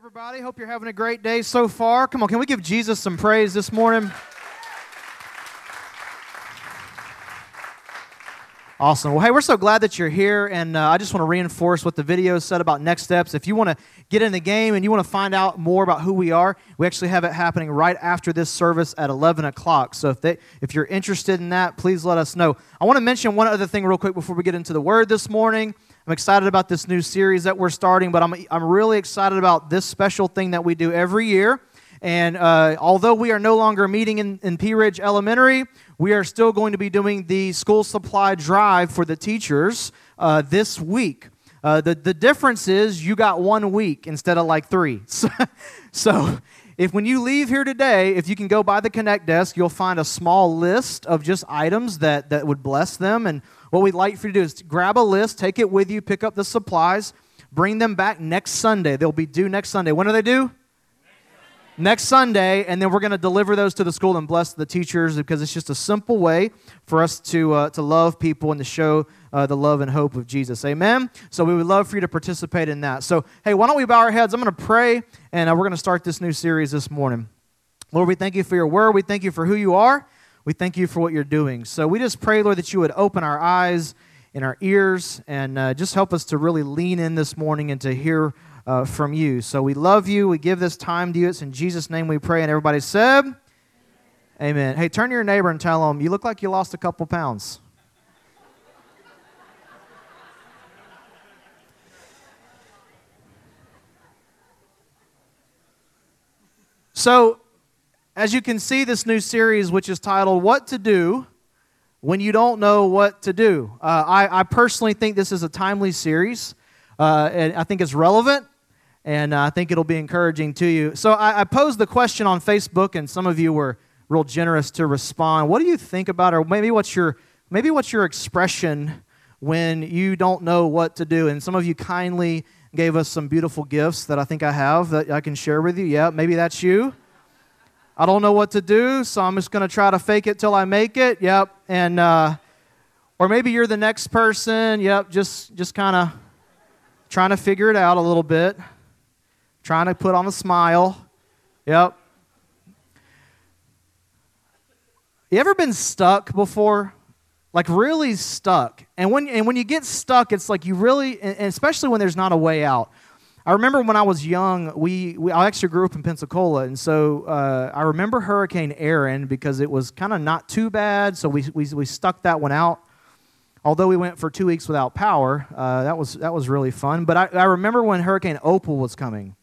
everybody. Hope you're having a great day so far. Come on, can we give Jesus some praise this morning? Awesome. Well, hey, we're so glad that you're here, and I just want to reinforce what the video said about next steps. If you want to get in the game and you want to find out more about who we are, we actually have it happening right after this service at 11 o'clock. So if you're interested in that, please let us know. I want to mention one other thing real quick before we get into the Word this morning. I'm excited about this new series that we're starting, but I'm really excited about this special thing that we do every year. And although we are no longer meeting in Pea Ridge Elementary, we are still going to be doing the school supply drive for the teachers this week. The difference is you got 1 week instead of like three. So if when you leave here today, if you can go by the Connect desk, you'll find a small list of just items that would bless them. And what we'd like for you to do is to grab a list, take it with you, pick up the supplies, bring them back next Sunday. They'll be due next Sunday. When are they due? Next Sunday, and then we're going to deliver those to the school and bless the teachers, because it's just a simple way for us to love people and to show the love and hope of Jesus. Amen? So we would love for you to participate in that. So, hey, why don't we bow our heads? I'm going to pray, and we're going to start this new series this morning. Lord, we thank you for your word. We thank you for who you are. We thank you for what you're doing. So we just pray, Lord, that you would open our eyes and our ears and just help us to really lean in this morning and to hear from you. So we love you. We give this time to you. It's in Jesus' name we pray. And everybody said, amen. Amen. Hey, turn to your neighbor and tell them, you look like you lost a couple pounds. So, as you can see, this new series, which is titled, What to Do When You Don't Know What to Do. I personally think this is a timely series. And I think it's relevant, and I think it'll be encouraging to you. So I posed the question on Facebook, and some of you were real generous to respond. What do you think about, or maybe what's your expression when you don't know what to do? And some of you kindly gave us some beautiful gifts that I think I have that I can share with you. Yeah, maybe that's you. I don't know what to do, so I'm just going to try to fake it till I make it. Yep, and or maybe you're the next person. Yep, just kind of trying to figure it out a little bit, trying to put on a smile. Yep. You ever been stuck before? Like really stuck. And when you get stuck, it's like you really, and especially when there's not a way out. I remember when I was young, I actually grew up in Pensacola, and so I remember Hurricane Erin because it was kind of not too bad, so we stuck that one out. Although we went for 2 weeks without power, that was really fun. But I remember when Hurricane Opal was coming,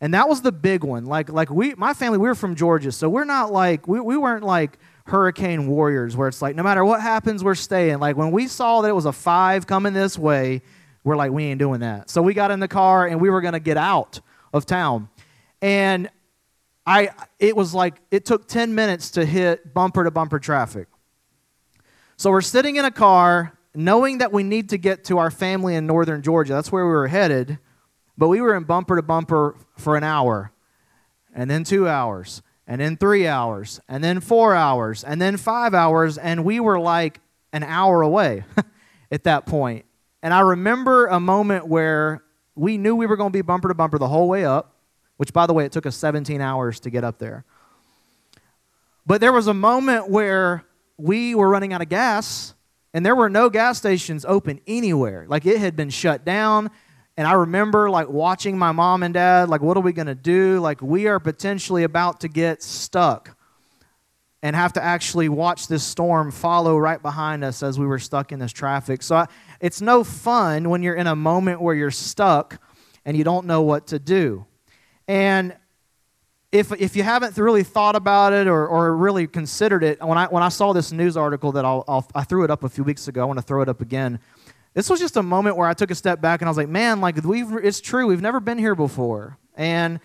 and that was the big one. Like my family, we were from Georgia, so we're not like we weren't like hurricane warriors, where it's like no matter what happens, we're staying. Like when we saw that it was a 5 coming this way, we're like we ain't doing that. So we got in the car and we were gonna get out of town, and it was like it took 10 minutes to hit bumper to bumper traffic. So we're sitting in a car, knowing that we need to get to our family in northern Georgia. That's where we were headed, but we were in bumper to bumper for an hour, and then 2 hours, and then 3 hours, and then 4 hours, and then 5 hours, and we were like an hour away at that point. And I remember a moment where we knew we were going to be bumper to bumper the whole way up, which, by the way, it took us 17 hours to get up there. But there was a moment where we were running out of gas, and there were no gas stations open anywhere. Like, it had been shut down, and I remember, like, watching my mom and dad, like, what are we going to do? Like, we are potentially about to get stuck and have to actually watch this storm follow right behind us as we were stuck in this traffic. So it's no fun when you're in a moment where you're stuck and you don't know what to do. And If you haven't really thought about it or really considered it, when I saw this news article that I threw it up a few weeks ago, I want to throw it up again. This was just a moment where I took a step back and I was like, man, like it's true. We've never been here before. And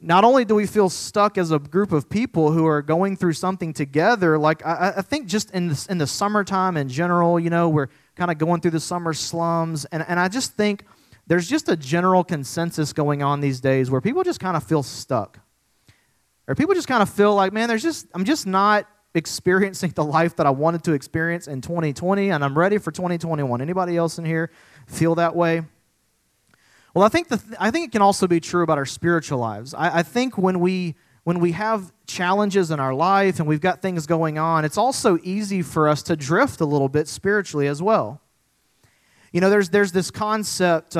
not only do we feel stuck as a group of people who are going through something together, like I think just in the summertime in general, you know, we're kind of going through the summer slums. And I just think there's just a general consensus going on these days where people just kind of feel stuck. Or people just kind of feel like, man, I'm just not experiencing the life that I wanted to experience in 2020, and I'm ready for 2021. Anybody else in here feel that way? Well, I think it can also be true about our spiritual lives. I think when we have challenges in our life and we've got things going on, it's also easy for us to drift a little bit spiritually as well. You know, there's this concept.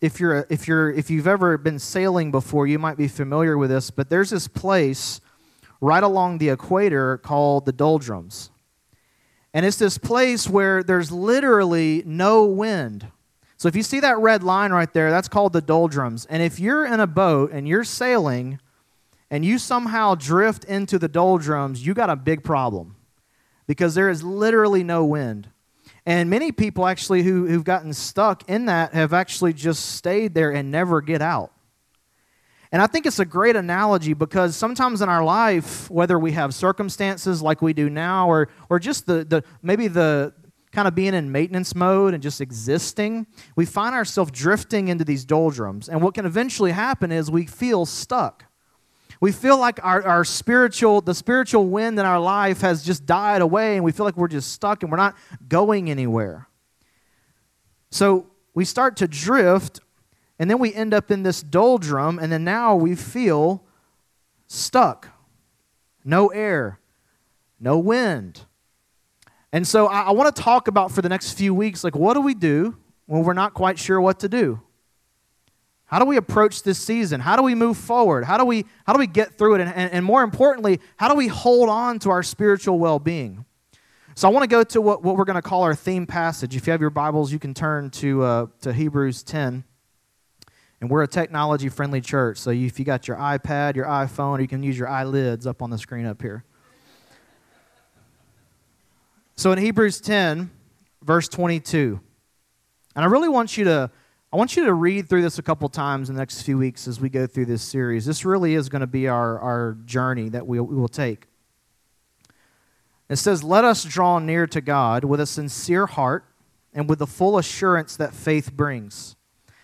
If you've ever been sailing before, you might be familiar with this. But there's this place right along the equator called the doldrums, and it's this place where there's literally no wind. So if you see that red line right there, that's called the doldrums. And if you're in a boat and you're sailing and you somehow drift into the doldrums, you got a big problem because there is literally no wind. And many people actually who've gotten stuck in that have actually just stayed there and never get out. And I think it's a great analogy because sometimes in our life, whether we have circumstances like we do now or just the kind of being in maintenance mode and just existing, we find ourselves drifting into these doldrums. And what can eventually happen is we feel stuck. We feel like the spiritual wind in our life has just died away, and we feel like we're just stuck and we're not going anywhere. So we start to drift, and then we end up in this doldrum, and then now we feel stuck. No air, no wind. And so I want to talk about for the next few weeks, like, what do we do when we're not quite sure what to do? How do we approach this season? How do we move forward? How do we get through it? And more importantly, how do we hold on to our spiritual well-being? So I want to go to what we're going to call our theme passage. If you have your Bibles, you can turn to Hebrews 10. And we're a technology-friendly church, so if you got your iPad, your iPhone, or you can use your eyelids up on the screen up here. So in Hebrews 10, verse 22, and I want you to read through this a couple times in the next few weeks as we go through this series. This really is going to be our journey that we will take. It says, "Let us draw near to God with a sincere heart and with the full assurance that faith brings,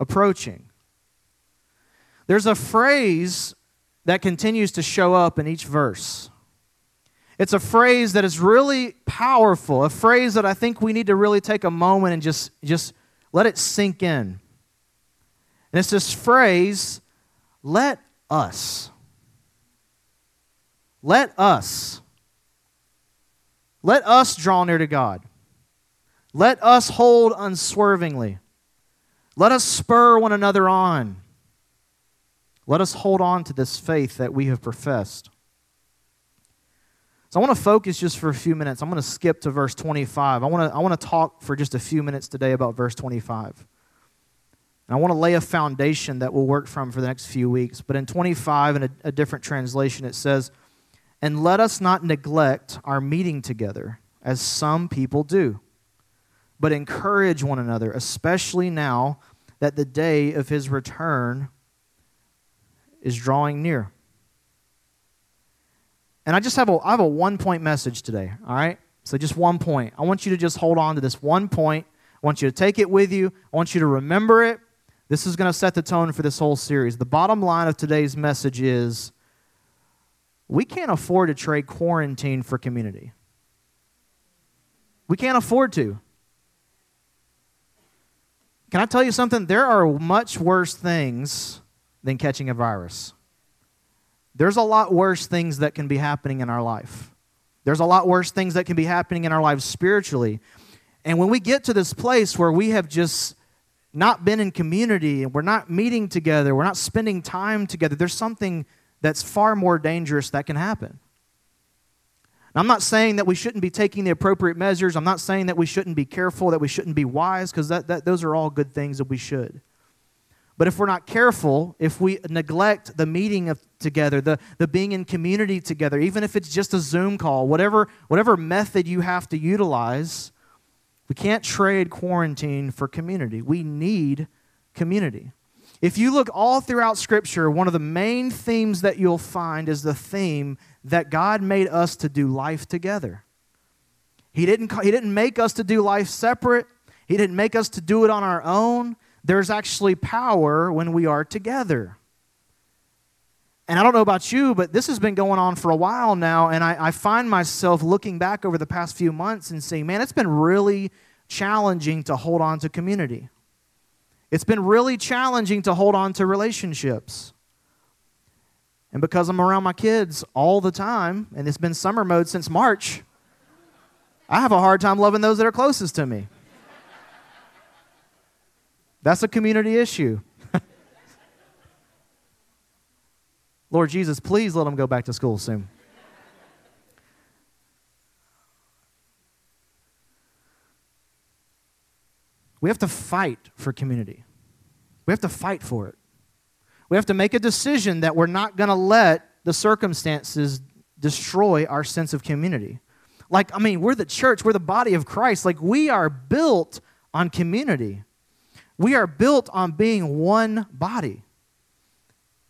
approaching." There's a phrase that continues to show up in each verse. It's a phrase that is really powerful, a phrase that I think we need to really take a moment and just let it sink in. And it's this phrase, "let us." Let us. Let us draw near to God. Let us hold unswervingly. Let us spur one another on. Let us hold on to this faith that we have professed. So I want to focus just for a few minutes. I'm going to skip to verse 25. I want to talk for just a few minutes today about verse 25. And I want to lay a foundation that we'll work from for the next few weeks. But in 25, in a different translation, it says, "And let us not neglect our meeting together, as some people do, but encourage one another, especially now that the day of his return is drawing near." And I have a one-point message today, all right? So just one point. I want you to just hold on to this one point. I want you to take it with you. I want you to remember it. This is going to set the tone for this whole series. The bottom line of today's message is we can't afford to trade quarantine for community. We can't afford to. Can I tell you something? There are much worse things than catching a virus. There's a lot worse things that can be happening in our life. There's a lot worse things that can be happening in our lives spiritually. And when we get to this place where we have just not been in community and we're not meeting together, we're not spending time together, there's something that's far more dangerous that can happen. Now, I'm not saying that we shouldn't be taking the appropriate measures. I'm not saying that we shouldn't be careful, that we shouldn't be wise, because those are all good things that we should. But if we're not careful, if we neglect the meeting together, the being in community together, even if it's just a Zoom call, whatever method you have to utilize, we can't trade quarantine for community. We need community. If you look all throughout Scripture, one of the main themes that you'll find is the theme that God made us to do life together. He didn't make us to do life separate. He didn't make us to do it on our own. There's actually power when we are together. And I don't know about you, but this has been going on for a while now, and I find myself looking back over the past few months and saying, man, it's been really challenging to hold on to community. It's been really challenging to hold on to relationships. And because I'm around my kids all the time, and it's been summer mode since March, I have a hard time loving those that are closest to me. That's a community issue. Lord Jesus, please let them go back to school soon. We have to fight for community. We have to fight for it. We have to make a decision that we're not going to let the circumstances destroy our sense of community. Like, I mean, we're the church. We're the body of Christ. Like, we are built on community. We are built on being one body.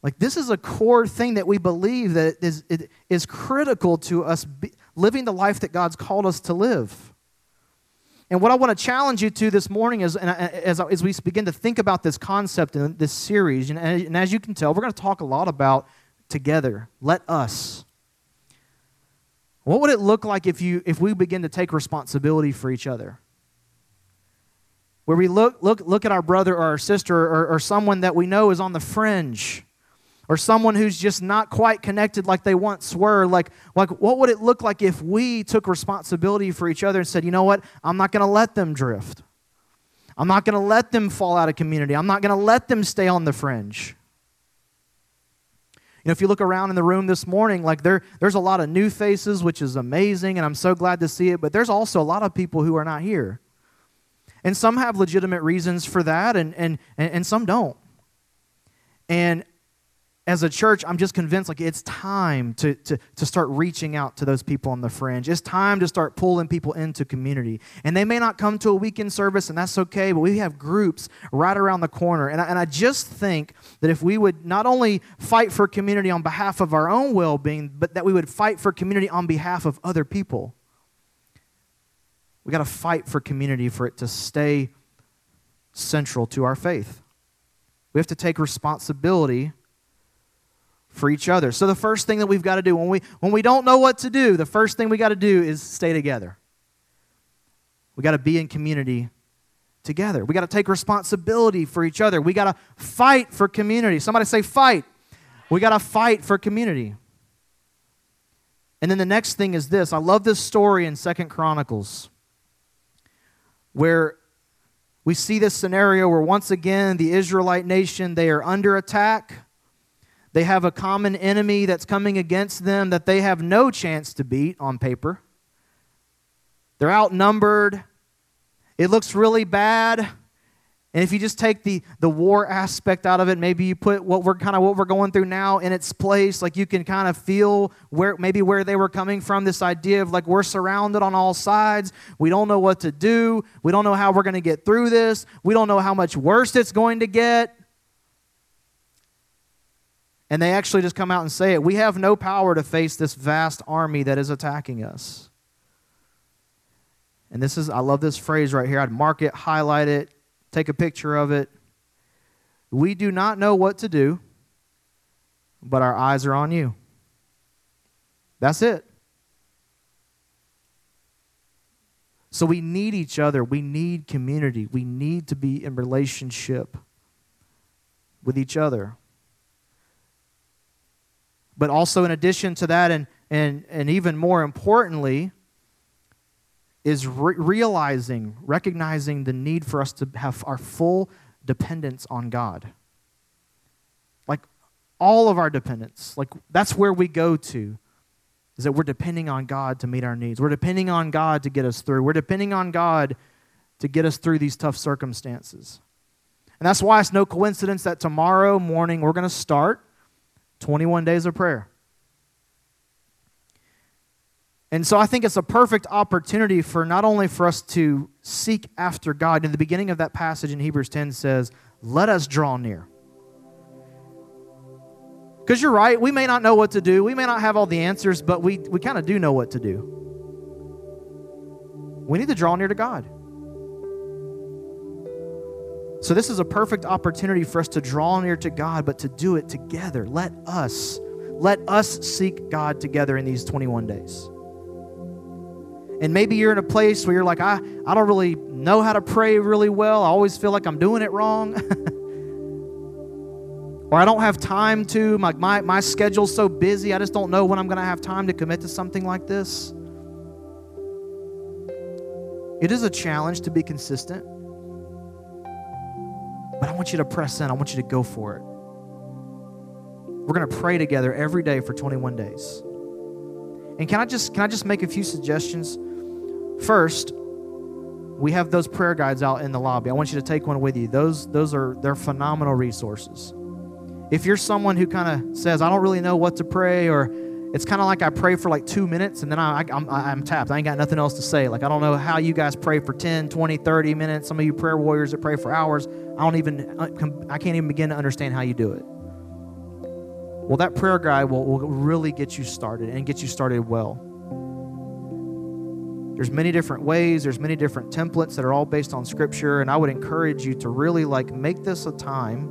Like, this is a core thing that we believe that it is critical to us living the life that God's called us to live. And what I want to challenge you to this morning is, and as we begin to think about this concept in this series, and as you can tell, we're going to talk a lot about together. Let us. What would it look like if we begin to take responsibility for each other? Where we look at our brother or our sister or someone that we know is on the fringe, or someone who's just not quite connected like they once were. Like, what would it look like if we took responsibility for each other and said, you know what, I'm not going to let them drift. I'm not going to let them fall out of community. I'm not going to let them stay on the fringe. You know, if you look around in the room this morning, like there's a lot of new faces, which is amazing, and I'm so glad to see it, but there's also a lot of people who are not here. And some have legitimate reasons for that, and some don't. And as a church, I'm just convinced like it's time to start reaching out to those people on the fringe. It's time to start pulling people into community. And they may not come to a weekend service, and that's okay, but we have groups right around the corner. And I just think that if we would not only fight for community on behalf of our own well-being, but that we would fight for community on behalf of other people. We got to fight for community for it to stay central to our faith. We have to take responsibility for each other. So the first thing that we've got to do when we don't know what to do, the first thing we got to do is stay together. We got to be in community together. We got to take responsibility for each other. We got to fight for community. Somebody say fight. We got to fight for community. And then the next thing is this. I love this story in 2 Chronicles where we see this scenario where once again the Israelite nation, they are under attack. They have a common enemy that's coming against them that they have no chance to beat on paper. They're outnumbered. It looks really bad. And if you just take the war aspect out of it, maybe you put what we're going through now in its place, like you can kind of feel where they were coming from, this idea of like we're surrounded on all sides. We don't know what to do. We don't know how we're going to get through this. We don't know how much worse it's going to get. And they actually just come out and say it. We have no power to face this vast army that is attacking us. And this is, I love this phrase right here. I'd mark it, highlight it, take a picture of it. We do not know what to do, but our eyes are on you. That's it. So we need each other. We need community. We need to be in relationship with each other. But also in addition to that, and even more importantly, is recognizing the need for us to have our full dependence on God. Like all of our dependence, like that's where we go to, is that we're depending on God to meet our needs. We're depending on God to get us through. We're depending on God to get us through these tough circumstances. And that's why it's no coincidence that tomorrow morning we're going to start 21 days of prayer. And so I think it's a perfect opportunity for not only for us to seek after God. In the beginning of that passage in Hebrews 10 says, let us draw near. Because you're right, we may not know what to do. We may not have all the answers, but we kind of do know what to do. We need to draw near to God. So this is a perfect opportunity for us to draw near to God, but to do it together. Let us seek God together in these 21 days. And maybe you're in a place where you're like, I don't really know how to pray really well. I always feel like I'm doing it wrong. Or I don't have time to. My schedule's so busy, I just don't know when I'm going to have time to commit to something like this. It is a challenge to be consistent. But I want you to press in. I want you to go for it. We're going to pray together every day for 21 days. And can I just make a few suggestions? First, we have those prayer guides out in the lobby. I want you to take one with you. They're phenomenal resources. If you're someone who kind of says, I don't really know what to pray, or it's kind of like I pray for like 2 minutes and then I'm tapped. I ain't got nothing else to say. Like, I don't know how you guys pray for 10, 20, 30 minutes. Some of you prayer warriors that pray for hours, I can't even begin to understand how you do it. Well, that prayer guide will really get you started and get you started well. There's many different ways. There's many different templates that are all based on Scripture, and I would encourage you to really like make this a time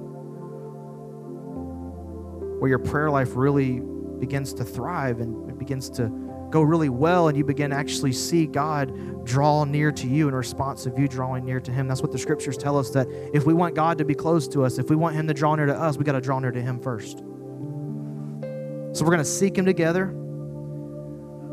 where your prayer life really begins to thrive and it begins to go really well, and you begin to actually see God draw near to you in response of you drawing near to Him. That's what the Scriptures tell us, that if we want God to be close to us, if we want Him to draw near to us, we got to draw near to Him first. So we're going to seek Him together.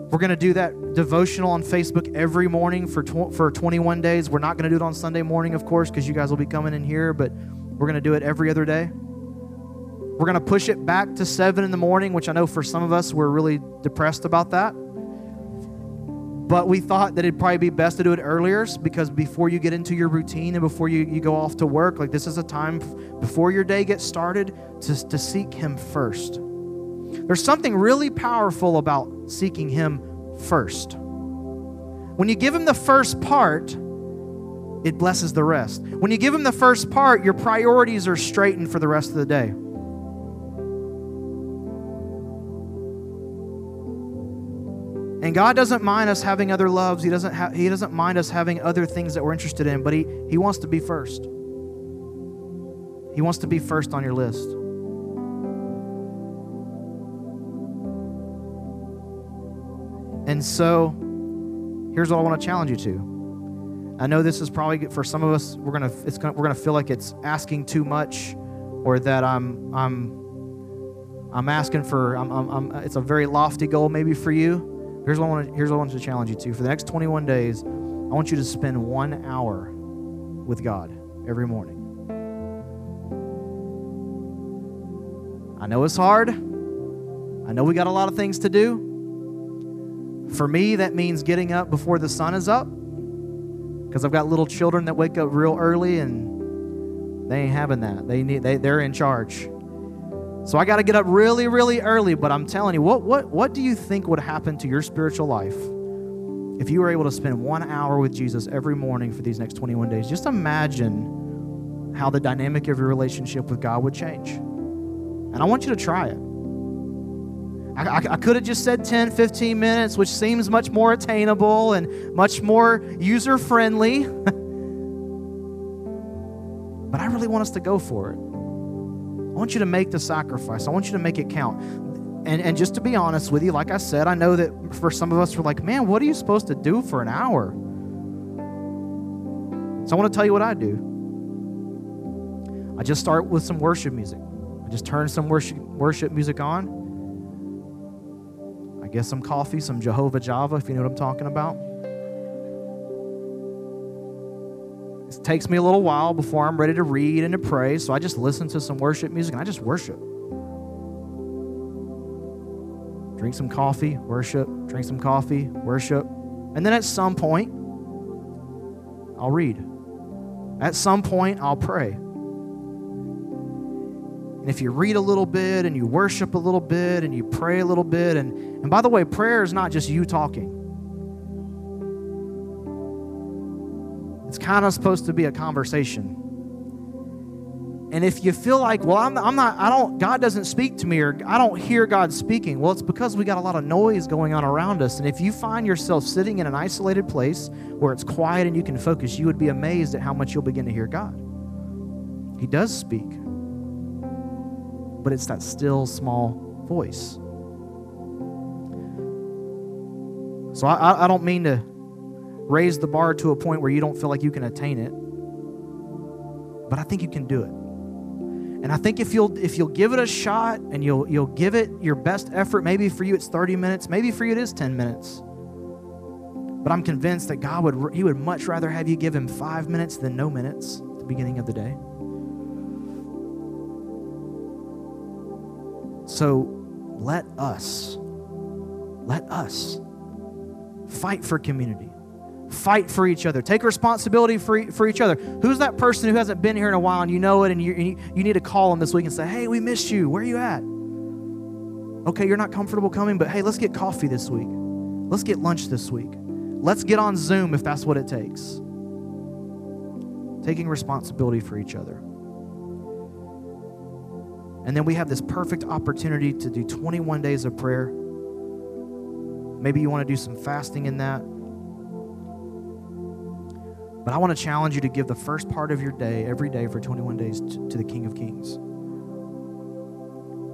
We're going to do that devotional on Facebook every morning for 21 days. We're not going to do it on Sunday morning, of course, because you guys will be coming in here, but we're going to do it every other day. We're going to push it back to 7 in the morning, which I know for some of us, we're really depressed about that. But we thought that it'd probably be best to do it earlier, because before you get into your routine and before you go off to work, like, this is a time before your day gets started to seek Him first. There's something really powerful about seeking Him first. When you give Him the first part, it blesses the rest. When you give Him the first part, your priorities are straightened for the rest of the day. And God doesn't mind us having other loves. He doesn't mind us having other things that we're interested in, but He wants to be first. He wants to be first on your list. And so, here's what I want to challenge you to. I know this is probably for some of us. We're gonna feel like it's asking too much, or that I'm asking for it's a very lofty goal maybe for you. Here's what I want to challenge you to. For the next 21 days, I want you to spend 1 hour with God every morning. I know it's hard. I know we got a lot of things to do. For me, that means getting up before the sun is up, because I've got little children that wake up real early, and they ain't having that. They're in charge. So I got to get up really, really early. But I'm telling you, what do you think would happen to your spiritual life if you were able to spend 1 hour with Jesus every morning for these next 21 days? Just imagine how the dynamic of your relationship with God would change. And I want you to try it. I could have just said 10, 15 minutes, which seems much more attainable and much more user-friendly. But I really want us to go for it. I want you to make the sacrifice. I want you to make it count. And just to be honest with you, like I said, I know that for some of us, we're like, man, what are you supposed to do for an hour? So I want to tell you what I do. I just start with some worship music. I just turn some worship music on. I guess some coffee, some Jehovah Java, if you know what I'm talking about. It takes me a little while before I'm ready to read and to pray, so I just listen to some worship music, and I just worship. Drink some coffee, worship, drink some coffee, worship. And then at some point, I'll read. At some point, I'll pray. And if you read a little bit and you worship a little bit and you pray a little bit, and by the way, prayer is not just you talking. It's kind of supposed to be a conversation. And if you feel like, well, God doesn't speak to me, or I don't hear God speaking, well, it's because we got a lot of noise going on around us. And if you find yourself sitting in an isolated place where it's quiet and you can focus, you would be amazed at how much you'll begin to hear God. He does speak, but it's that still, small voice. So I don't mean to raise the bar to a point where you don't feel like you can attain it, but I think you can do it. And I think if you'll give it a shot and you'll give it your best effort, maybe for you it's 30 minutes, maybe for you it is 10 minutes. But I'm convinced that God would much rather have you give him 5 minutes than no minutes at the beginning of the day. So let us fight for community. Fight for each other. Take responsibility for each other. Who's that person who hasn't been here in a while and you know it, and you need to call them this week and say, hey, we missed you. Where are you at? Okay, you're not comfortable coming, but hey, let's get coffee this week. Let's get lunch this week. Let's get on Zoom if that's what it takes. Taking responsibility for each other. And then we have this perfect opportunity to do 21 days of prayer. Maybe you want to do some fasting in that. But I want to challenge you to give the first part of your day, every day for 21 days, to the King of Kings.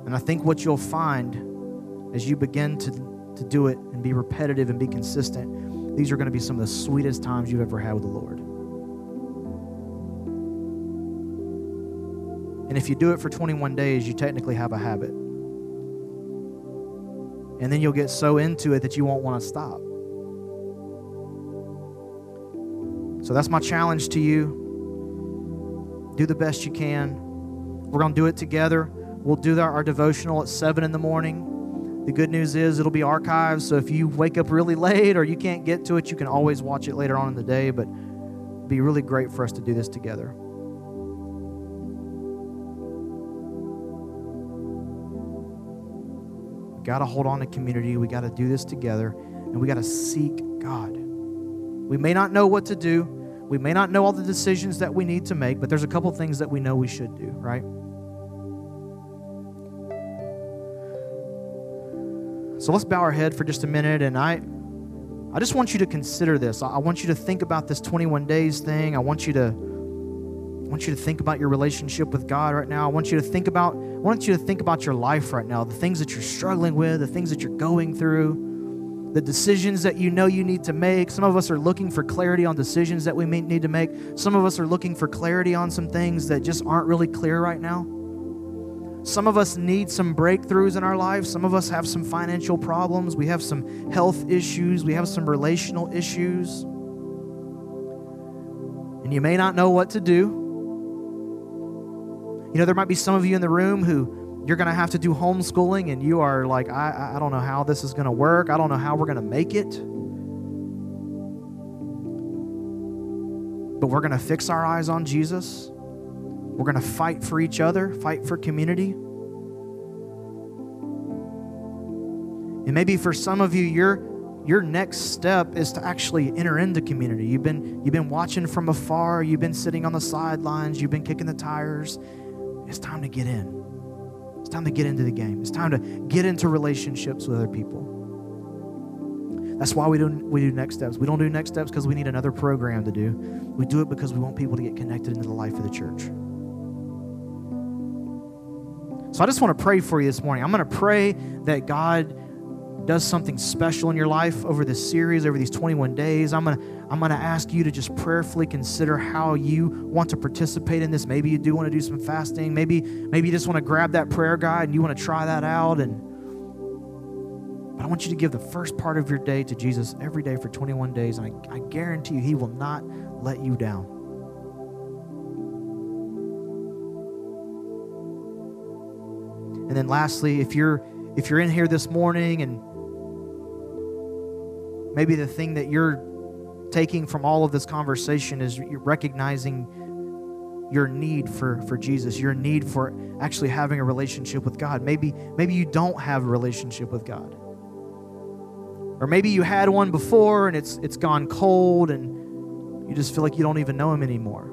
And I think what you'll find as you begin to do it and be repetitive and be consistent, these are going to be some of the sweetest times you've ever had with the Lord. And if you do it for 21 days, you technically have a habit. And then you'll get so into it that you won't want to stop. So that's my challenge to you. Do the best you can. We're going to do it together. We'll do our devotional at 7 in the morning. The good news is it'll be archived, so if you wake up really late or you can't get to it, you can always watch it later on in the day, but it'd be really great for us to do this together. We've got to hold on to community. We've got to do this together, and we've got to seek God. We may not know what to do. We may not know all the decisions that we need to make, but there's a couple things that we know we should do, right? So let's bow our head for just a minute, and I just want you to consider this. I want you to think about this 21 days thing. I want you to think about your relationship with God right now. I want you to think about your life right now, the things that you're struggling with, the things that you're going through. The decisions that you know you need to make. Some of us are looking for clarity on decisions that we may need to make. Some of us are looking for clarity on some things that just aren't really clear right now. Some of us need some breakthroughs in our lives. Some of us have some financial problems. We have some health issues. We have some relational issues. And you may not know what to do. You know, there might be some of you in the room who you're going to have to do homeschooling, and you are like, I don't know how this is going to work. I don't know how we're going to make it. But we're going to fix our eyes on Jesus. We're going to fight for each other, fight for community. And maybe for some of you, your next step is to actually enter into community. You've been watching from afar. You've been sitting on the sidelines. You've been kicking the tires. It's time to get in. It's time to get into the game. It's time to get into relationships with other people. That's why we do Next Steps. We don't do Next Steps because we need another program to do. We do it because we want people to get connected into the life of the church. So I just want to pray for you this morning. I'm going to pray that God does something special in your life over this series, over these 21 days. I'm gonna ask you to just prayerfully consider how you want to participate in this. Maybe you do want to do some fasting. Maybe you just want to grab that prayer guide and you want to try that out. But I want you to give the first part of your day to Jesus every day for 21 days, and I guarantee you he will not let you down. And then lastly, if you're in here this morning and maybe the thing that you're taking from all of this conversation is you're recognizing your need for Jesus, your need for actually having a relationship with God. Maybe you don't have a relationship with God. Or maybe you had one before and it's gone cold and You just feel like you don't even know him anymore.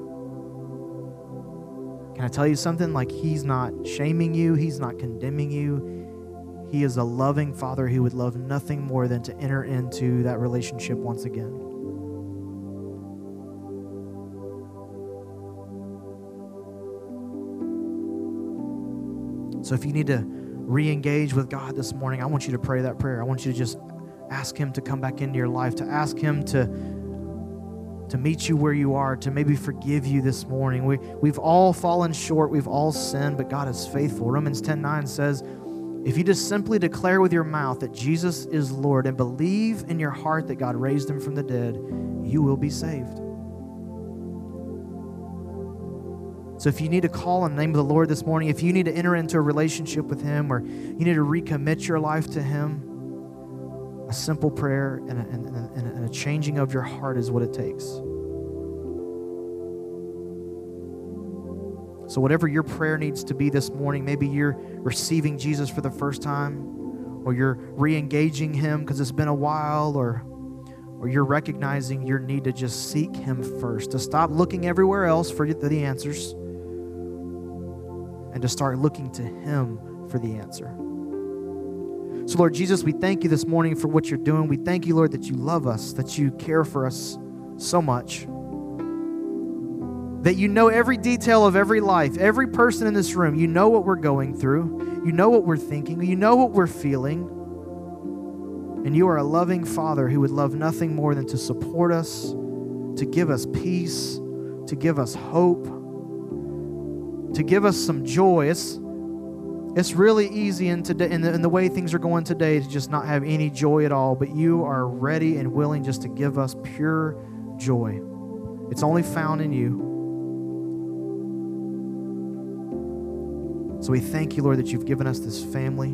Can I tell you something? Like, he's not shaming you. He's not condemning you. He is a loving Father who would love nothing more than to enter into that relationship once again. So if you need to re-engage with God this morning, I want you to pray that prayer. I want you to just ask him to come back into your life, to ask him to meet you where you are, to maybe forgive you this morning. We've all fallen short. We've all sinned, but God is faithful. Romans 10:9 says, if you just simply declare with your mouth that Jesus is Lord and believe in your heart that God raised him from the dead, you will be saved. So if you need to call on the name of the Lord this morning, if you need to enter into a relationship with him, or you need to recommit your life to him, a simple prayer and a changing of your heart is what it takes. So whatever your prayer needs to be this morning, maybe you're receiving Jesus for the first time, or you're re-engaging him because it's been a while, or you're recognizing your need to just seek him first, to stop looking everywhere else for the answers, and to start looking to him for the answer. So, Lord Jesus, we thank you this morning for what you're doing. We thank you, Lord, that you love us, that you care for us so much, that you know every detail of every life, every person in this room. You know what we're going through. You know what we're thinking. You know what we're feeling. And you are a loving Father who would love nothing more than to support us, to give us peace, to give us hope, to give us some joy. It's really easy in the way things are going today to just not have any joy at all, but you are ready and willing just to give us pure joy. It's only found in you. So we thank you, Lord, that you've given us this family,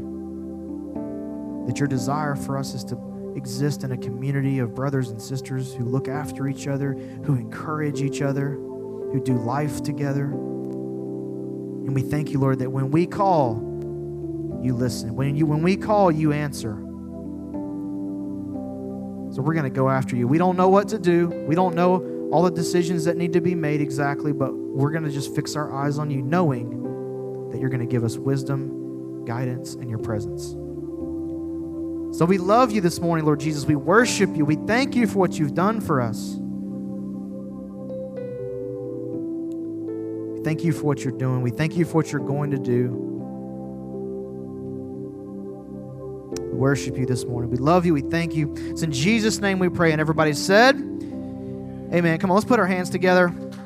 that your desire for us is to exist in a community of brothers and sisters who look after each other, who encourage each other, who do life together. And we thank you, Lord, that when we call, you listen. When we call, you answer. So we're going to go after you. We don't know what to do. We don't know all the decisions that need to be made exactly, but we're going to just fix our eyes on you, knowing that you're going to give us wisdom, guidance, and your presence. So we love you this morning, Lord Jesus. We worship you. We thank you for what you've done for us. We thank you for what you're doing. We thank you for what you're going to do. We worship you this morning. We love you. We thank you. It's in Jesus' name we pray. And everybody said, amen. Come on, let's put our hands together.